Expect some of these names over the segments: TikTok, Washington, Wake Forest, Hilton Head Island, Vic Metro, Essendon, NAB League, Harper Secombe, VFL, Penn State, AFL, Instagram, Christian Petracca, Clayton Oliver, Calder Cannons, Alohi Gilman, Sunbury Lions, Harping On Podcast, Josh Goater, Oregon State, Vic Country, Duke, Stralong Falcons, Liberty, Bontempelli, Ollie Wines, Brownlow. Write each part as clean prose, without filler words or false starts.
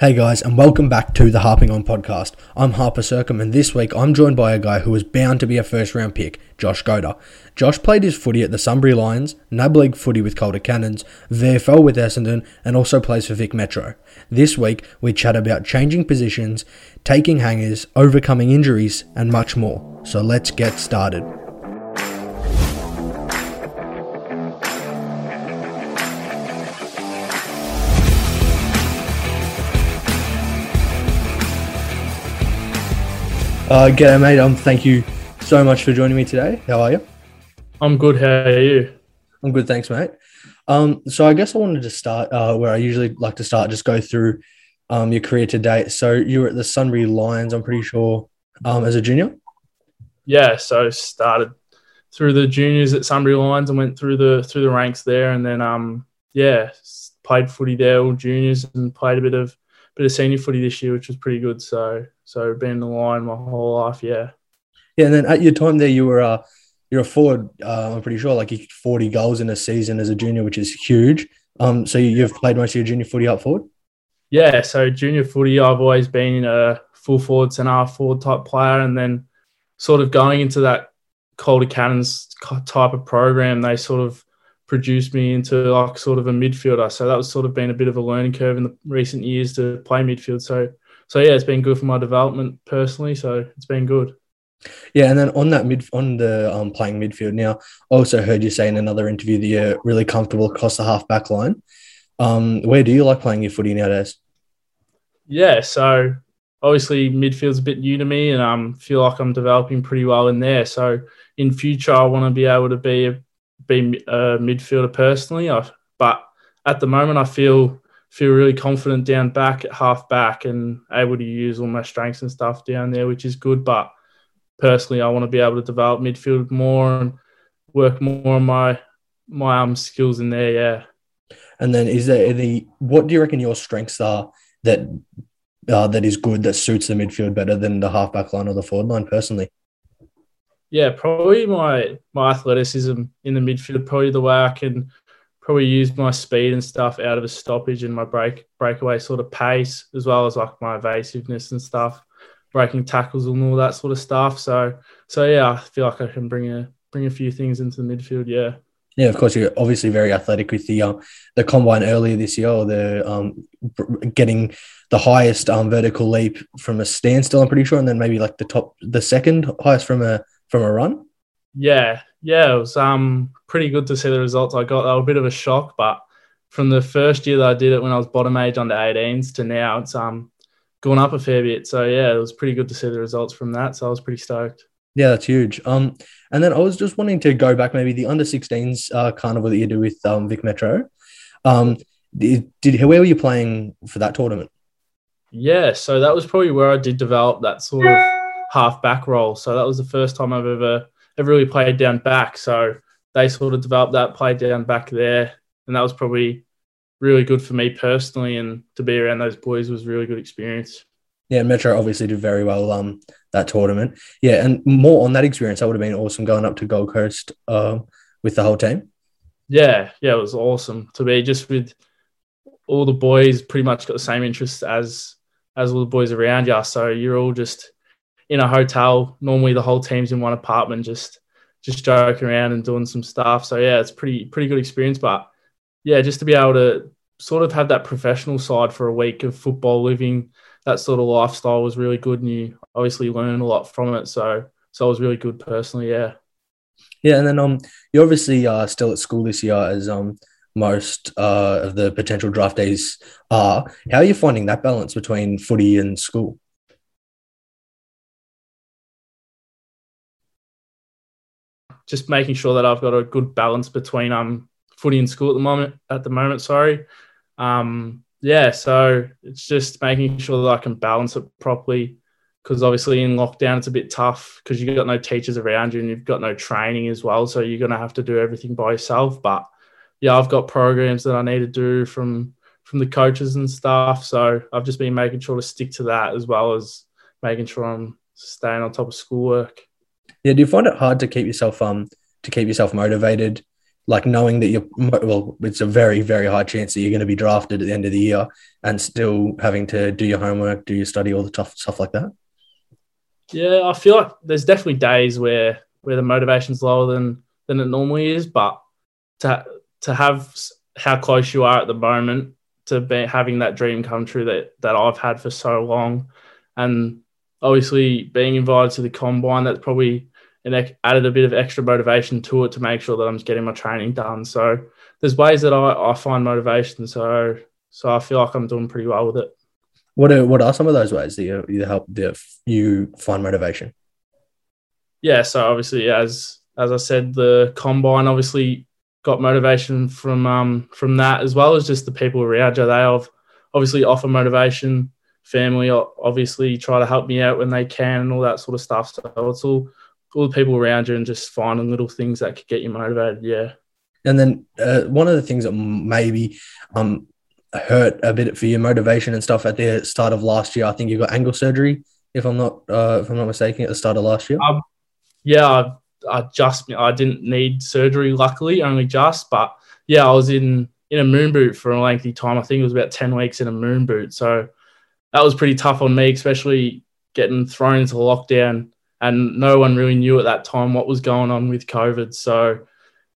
Hey guys, and welcome back to the Harping On Podcast. I'm Harper Secombe, and this week I'm joined by a guy who was bound to be a first round pick, Josh Goater. Josh played his footy at the Sunbury Lions, NAB League footy with Calder Cannons, VFL with Essendon, and also plays for Vic Metro. This week we chat about changing positions, taking hangers, overcoming injuries, and much more. So let's get started. G'day mate, thank you so much for joining me today. How are you? I'm good, how are you? I'm good, thanks mate. So I guess I wanted to start where I usually like to start, just go through your career to date. So you were at the Sunbury Lions, I'm pretty sure, as a junior? Yeah, so started through the juniors at Sunbury Lions and went through the ranks there, and then played footy there, all juniors, and played a bit of senior footy this year, which was pretty good. So been in the line my whole life, yeah. Yeah, and then at your time there, you were you're a forward. I'm pretty sure, like 40 goals in a season as a junior, which is huge. So you've played most of your junior footy up forward. Yeah, so junior footy, I've always been a full forward, centre half forward type player, and then sort of going into that Calder Cannons type of program, they sort of produced me into like sort of a midfielder. So that was sort of been a bit of a learning curve in the recent years to play midfield. So yeah, it's been good for my development personally. So it's been good. Yeah, and then on that on the playing midfield now, I also heard you say in another interview that you're really comfortable across the half back line. Where do you like playing your footy nowadays? Yeah, so obviously midfield's a bit new to me, and I feel like I'm developing pretty well in there. So in future, I want to be able to be a midfielder personally, but at the moment, I feel really confident down back at half back and able to use all my strengths and stuff down there, which is good. But personally, I want to be able to develop midfield more and work more on my skills in there. Yeah. And then, is there what do you reckon your strengths are that is good, that suits the midfield better than the half back line or the forward line personally? Yeah, probably my athleticism in the midfield, probably the way I can probably use my speed and stuff out of a stoppage and my breakaway sort of pace, as well as like my evasiveness and stuff, breaking tackles and all that sort of stuff. So yeah, I feel like I can bring a few things into the midfield. Yeah. Yeah, of course, you're obviously very athletic with the combine earlier this year, or getting the highest vertical leap from a standstill, I'm pretty sure, and then maybe like the second highest from a run. Yeah, it was pretty good to see the results I got. That was a bit of a shock, but from the first year that I did it when I was bottom age under 18s to now, it's gone up a fair bit. So yeah, it was pretty good to see the results from that. So I was pretty stoked. Yeah, that's huge. And then I was just wanting to go back, maybe the under-16s carnival that you do with Vic Metro. Where were you playing for that tournament? Yeah, so that was probably where I did develop that sort of half-back role. So that was the first time I've ever really played down back. So they sort of developed that play down back there, and that was probably really good for me personally, and to be around those boys was a really good experience. Yeah, Metro obviously did very well that tournament. Yeah, and more on that experience, that would have been awesome going up to Gold Coast with the whole team. Yeah, it was awesome to be just with all the boys. Pretty much got the same interests as all the boys around you. So you're all just in a hotel. Normally the whole team's in one apartment, just joking around and doing some stuff. So yeah, it's pretty good experience. But yeah, just to be able to sort of have that professional side for a week of football living, that sort of lifestyle was really good, and you obviously learn a lot from it. So it was really good personally, yeah. Yeah, and then you're obviously still at school this year, as most of the potential draftees are. How are you finding that balance between footy and school? Just making sure that I've got a good balance between footy and school at the moment. Yeah, so it's just making sure that I can balance it properly, because obviously in lockdown it's a bit tough because you've got no teachers around you and you've got no training as well, so you're going to have to do everything by yourself. But, yeah, I've got programs that I need to do from the coaches and stuff, so I've just been making sure to stick to that as well as making sure I'm staying on top of schoolwork. Yeah, do you find it hard to keep yourself motivated like knowing that you're, well, it's a very, very high chance that you're going to be drafted at the end of the year and still having to do your homework, do your study, all the tough stuff like that? Yeah, I feel like there's definitely days where the motivation's lower than it normally is, but to have how close you are at the moment to be having that dream come true that I've had for so long, and obviously being invited to the combine, that's probably added a bit of extra motivation to it to make sure that I'm just getting my training done. So there's ways that I find motivation. So I feel like I'm doing pretty well with it. What are some of those ways that you find motivation? Yeah, so obviously, as I said, the combine obviously got motivation from that, as well as just the people around you. They obviously offer motivation. Family obviously try to help me out when they can and all that sort of stuff. So it's all the people around you and just finding little things that could get you motivated, yeah. And then one of the things that maybe hurt a bit for your motivation and stuff at the start of last year, I think you got ankle surgery, if I'm not mistaken, at the start of last year. I didn't need surgery, luckily, only just. But, yeah, I was in a moon boot for a lengthy time. I think it was about 10 weeks in a moon boot. So that was pretty tough on me, especially getting thrown into lockdown. And no one really knew at that time what was going on with COVID. So,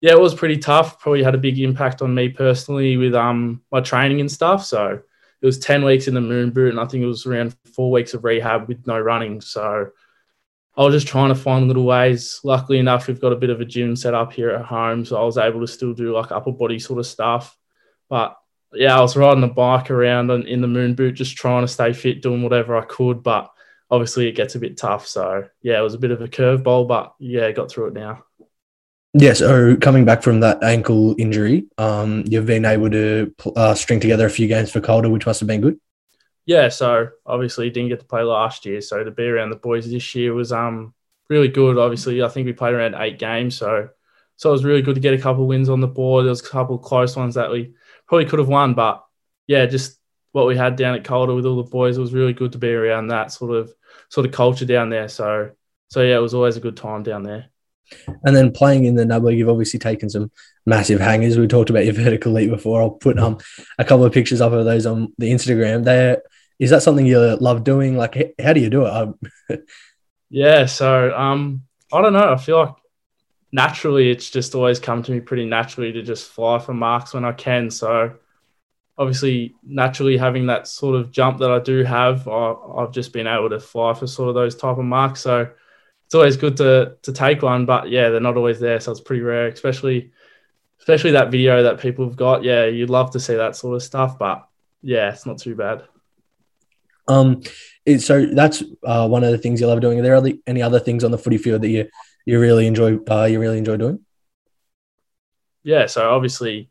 yeah, it was pretty tough. Probably had a big impact on me personally with my training and stuff. So it was 10 weeks in the moon boot, and I think it was around 4 weeks of rehab with no running. So I was just trying to find little ways. Luckily enough, we've got a bit of a gym set up here at home, so I was able to still do like upper body sort of stuff. But, yeah, I was riding the bike around in the moon boot, just trying to stay fit, doing whatever I could. But obviously, it gets a bit tough. So, yeah, it was a bit of a curveball, but, yeah, got through it now. Yeah, so coming back from that ankle injury, you've been able to string together a few games for Calder, which must have been good. Yeah, so obviously didn't get to play last year. So to be around the boys this year was really good. Obviously, I think we played around 8 games. So it was really good to get a couple of wins on the board. There was a couple of close ones that we probably could have won. But, yeah, just what we had down at Calder with all the boys, it was really good to be around that sort of culture down there. So yeah, it was always a good time down there. And then playing in the NAB League, you've obviously taken some massive hangers. We talked about your vertical leap before. I'll put a couple of pictures up of those on the Instagram. There, is that something you love doing? Like, how do you do it? Yeah, so I don't know. I feel like naturally it's just always come to me pretty naturally to just fly for marks when I can. So obviously, naturally having that sort of jump that I do have, I've just been able to fly for sort of those type of marks. So it's always good to take one, but yeah, they're not always there. So it's pretty rare, especially that video that people have got. Yeah, you'd love to see that sort of stuff, but yeah, it's not too bad. So that's one of the things you love doing. Are there any other things on the footy field that you really enjoy doing? Yeah, so obviously,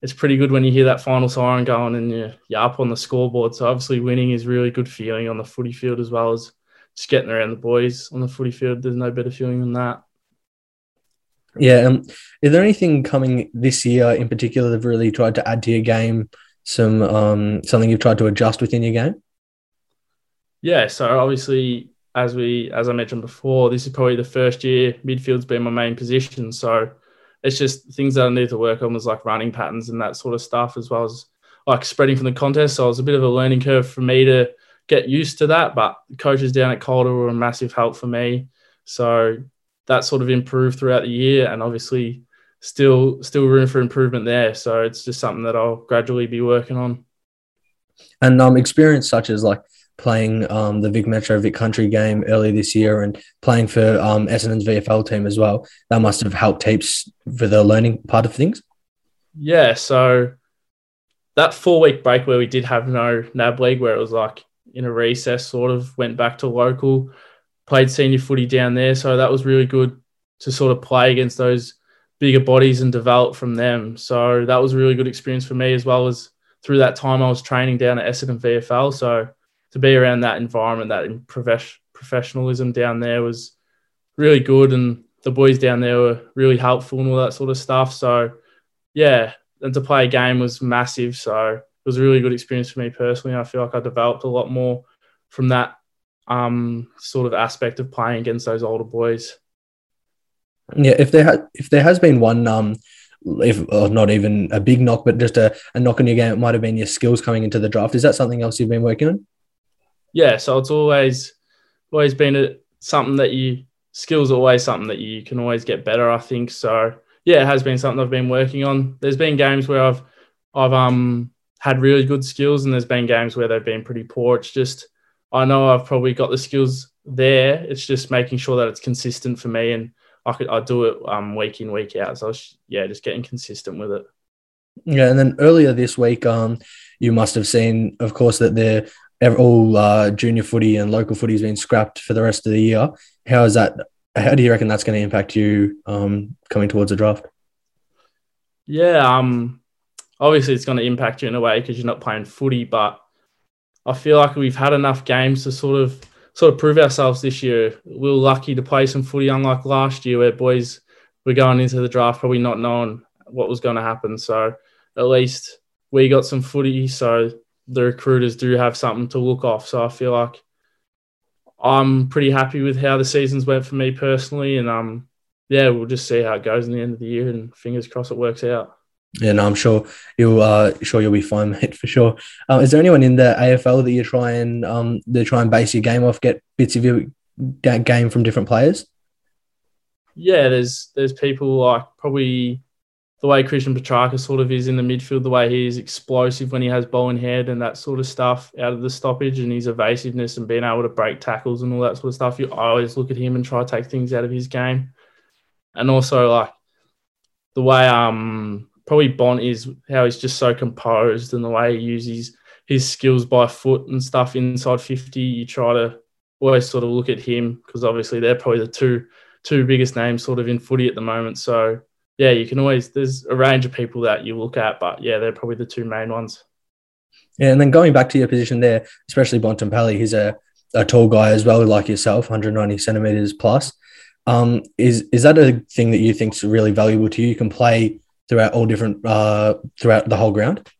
it's pretty good when you hear that final siren going and you're up on the scoreboard. So obviously winning is really good feeling on the footy field, as well as just getting around the boys on the footy field. There's no better feeling than that. Yeah. Is there anything coming this year in particular that really tried to add to your game, something you've tried to adjust within your game? Yeah. So obviously, as I mentioned before, this is probably the first year midfield's been my main position. So it's just things that I need to work on was like running patterns and that sort of stuff, as well as like spreading from the contest. So it was a bit of a learning curve for me to get used to that, but the coaches down at Calder were a massive help for me. So that sort of improved throughout the year, and obviously still room for improvement there. So it's just something that I'll gradually be working on. And experience such as like playing the Vic Metro, Vic Country game earlier this year and playing for Essendon's VFL team as well. That must have helped heaps for the learning part of things. Yeah, so that 4-week break where we did have no NAB League, where it was like in a recess, sort of went back to local, played senior footy down there. So that was really good to sort of play against those bigger bodies and develop from them. So that was a really good experience for me, as well as through that time I was training down at Essendon VFL. So to be around that environment, that professionalism down there was really good, and the boys down there were really helpful and all that sort of stuff. So, yeah, and to play a game was massive. So it was a really good experience for me personally. I feel like I developed a lot more from that sort of aspect of playing against those older boys. Yeah, if there has been one or not even a big knock, but just a knock on your game. It might have been your skills coming into the draft. Is that something else you've been working on? Yeah, so it's always been something that skills are always something that you can always get better, I think. So yeah, it has been something I've been working on. There's been games where I've had really good skills, and there's been games where they've been pretty poor. It's just, I know I've probably got the skills there. It's just making sure that it's consistent for me, and I do it week in, week out. So just getting consistent with it. Yeah, and then earlier this week, you must have seen, of course, that all junior footy and local footy has been scrapped for the rest of the year. How is that? How do you reckon that's going to impact you coming towards the draft? Yeah, obviously it's going to impact you in a way because you're not playing footy, but I feel like we've had enough games to sort of prove ourselves this year. We were lucky to play some footy, unlike last year where boys were going into the draft probably not knowing what was going to happen. So at least we got some footy, so the recruiters do have something to look off. So I feel like I'm pretty happy with how the seasons went for me personally. And we'll just see how it goes in the end of the year, and fingers crossed it works out. Yeah, no, I'm sure you'll be fine, mate, for sure. Is there anyone in the AFL that you try and base your game off, get bits of your game from different players? Yeah, there's people like probably the way Christian Petracca sort of is in the midfield, the way he is explosive when he has ball in head and that sort of stuff out of the stoppage, and his evasiveness and being able to break tackles and all that sort of stuff. I always look at him and try to take things out of his game. And also like the way probably Bont is, how he's just so composed, and the way he uses his skills by foot and stuff inside 50. You try to always sort of look at him because obviously they're probably the two biggest names sort of in footy at the moment. So yeah, you can always, there's a range of people that you look at, but yeah, they're probably the two main ones. Yeah, and then going back to your position there, especially Bontempelli, he's a tall guy as well, like yourself, 190 centimetres plus. Is that a thing that you think is really valuable to you? You can play throughout the whole ground?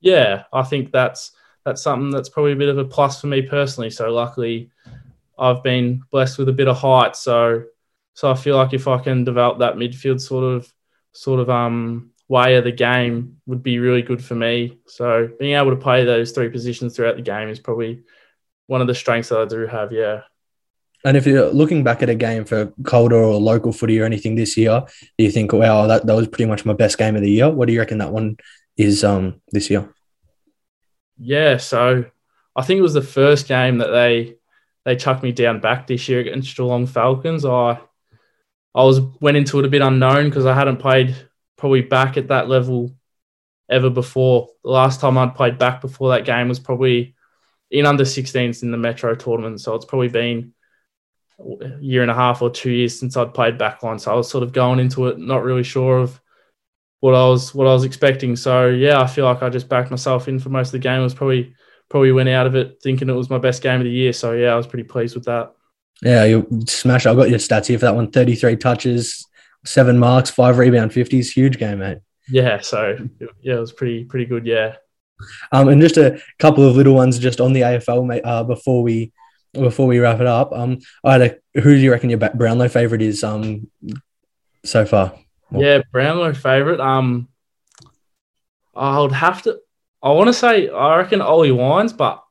Yeah, I think that's something that's probably a bit of a plus for me personally. So luckily I've been blessed with a bit of height. So I feel like if I can develop that midfield sort of way of the game would be really good for me. So being able to play those three positions throughout the game is probably one of the strengths that I do have, yeah. And if you're looking back at a game for Calder or local footy or anything this year, do you think, wow, that was pretty much my best game of the year? What do you reckon that one is this year? Yeah, so I think it was the first game that they chucked me down back this year against Stralong Falcons. I went into it a bit unknown because I hadn't played probably back at that level ever before. The last time I'd played back before that game was probably in under-16s in the Metro tournament. So it's probably been a year and a half or 2 years since I'd played backline. So I was sort of going into it not really sure of what I was expecting. So, yeah, I feel like I just backed myself in for most of the game. It was probably went out of it thinking it was my best game of the year. So, yeah, I was pretty pleased with that. Yeah, you smash. I've got your stats here for that one. 33 touches, 7 marks, 5 rebound 50s. Huge game, mate. Yeah, so, yeah, it was pretty good, yeah. And just a couple of little ones just on the AFL, mate, before we wrap it up. Who do you reckon your Brownlow favourite is so far? Yeah, Brownlow favourite. I want to say, I reckon Ollie Wines, but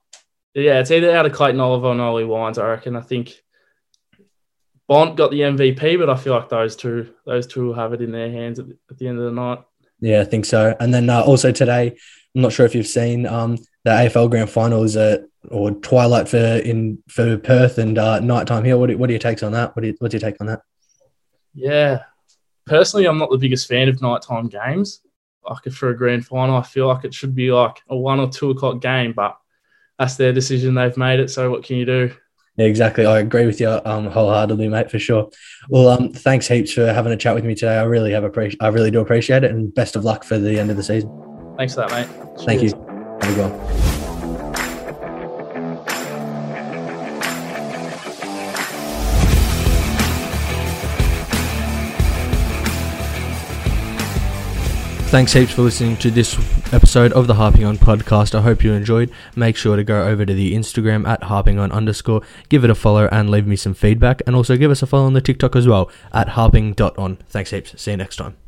yeah, it's either out of Clayton Oliver or Ollie Wines, I reckon. I think Bont got the MVP, but I feel like those two will have it in their hands at the end of the night. Yeah, I think so. And then also today, I'm not sure if you've seen the AFL Grand Final is or twilight for Perth and nighttime here. What are your takes on that? What's your take on that? Yeah, personally, I'm not the biggest fan of nighttime games. Like for a grand final, I feel like it should be like a 1 or 2 o'clock game, but that's their decision. They've made it. So what can you do? Yeah, exactly. I agree with you wholeheartedly, mate, for sure. Well, thanks heaps for having a chat with me today. I really do appreciate it, and best of luck for the end of the season. Thanks for that, mate. Cheers. Thank you. Have a good one. Thanks heaps for listening to this episode of the Harping On podcast. I hope you enjoyed. Make sure to go over to the Instagram at harpingon_, give it a follow and leave me some feedback. And also give us a follow on the TikTok as well at harping.on. Thanks heaps. See you next time.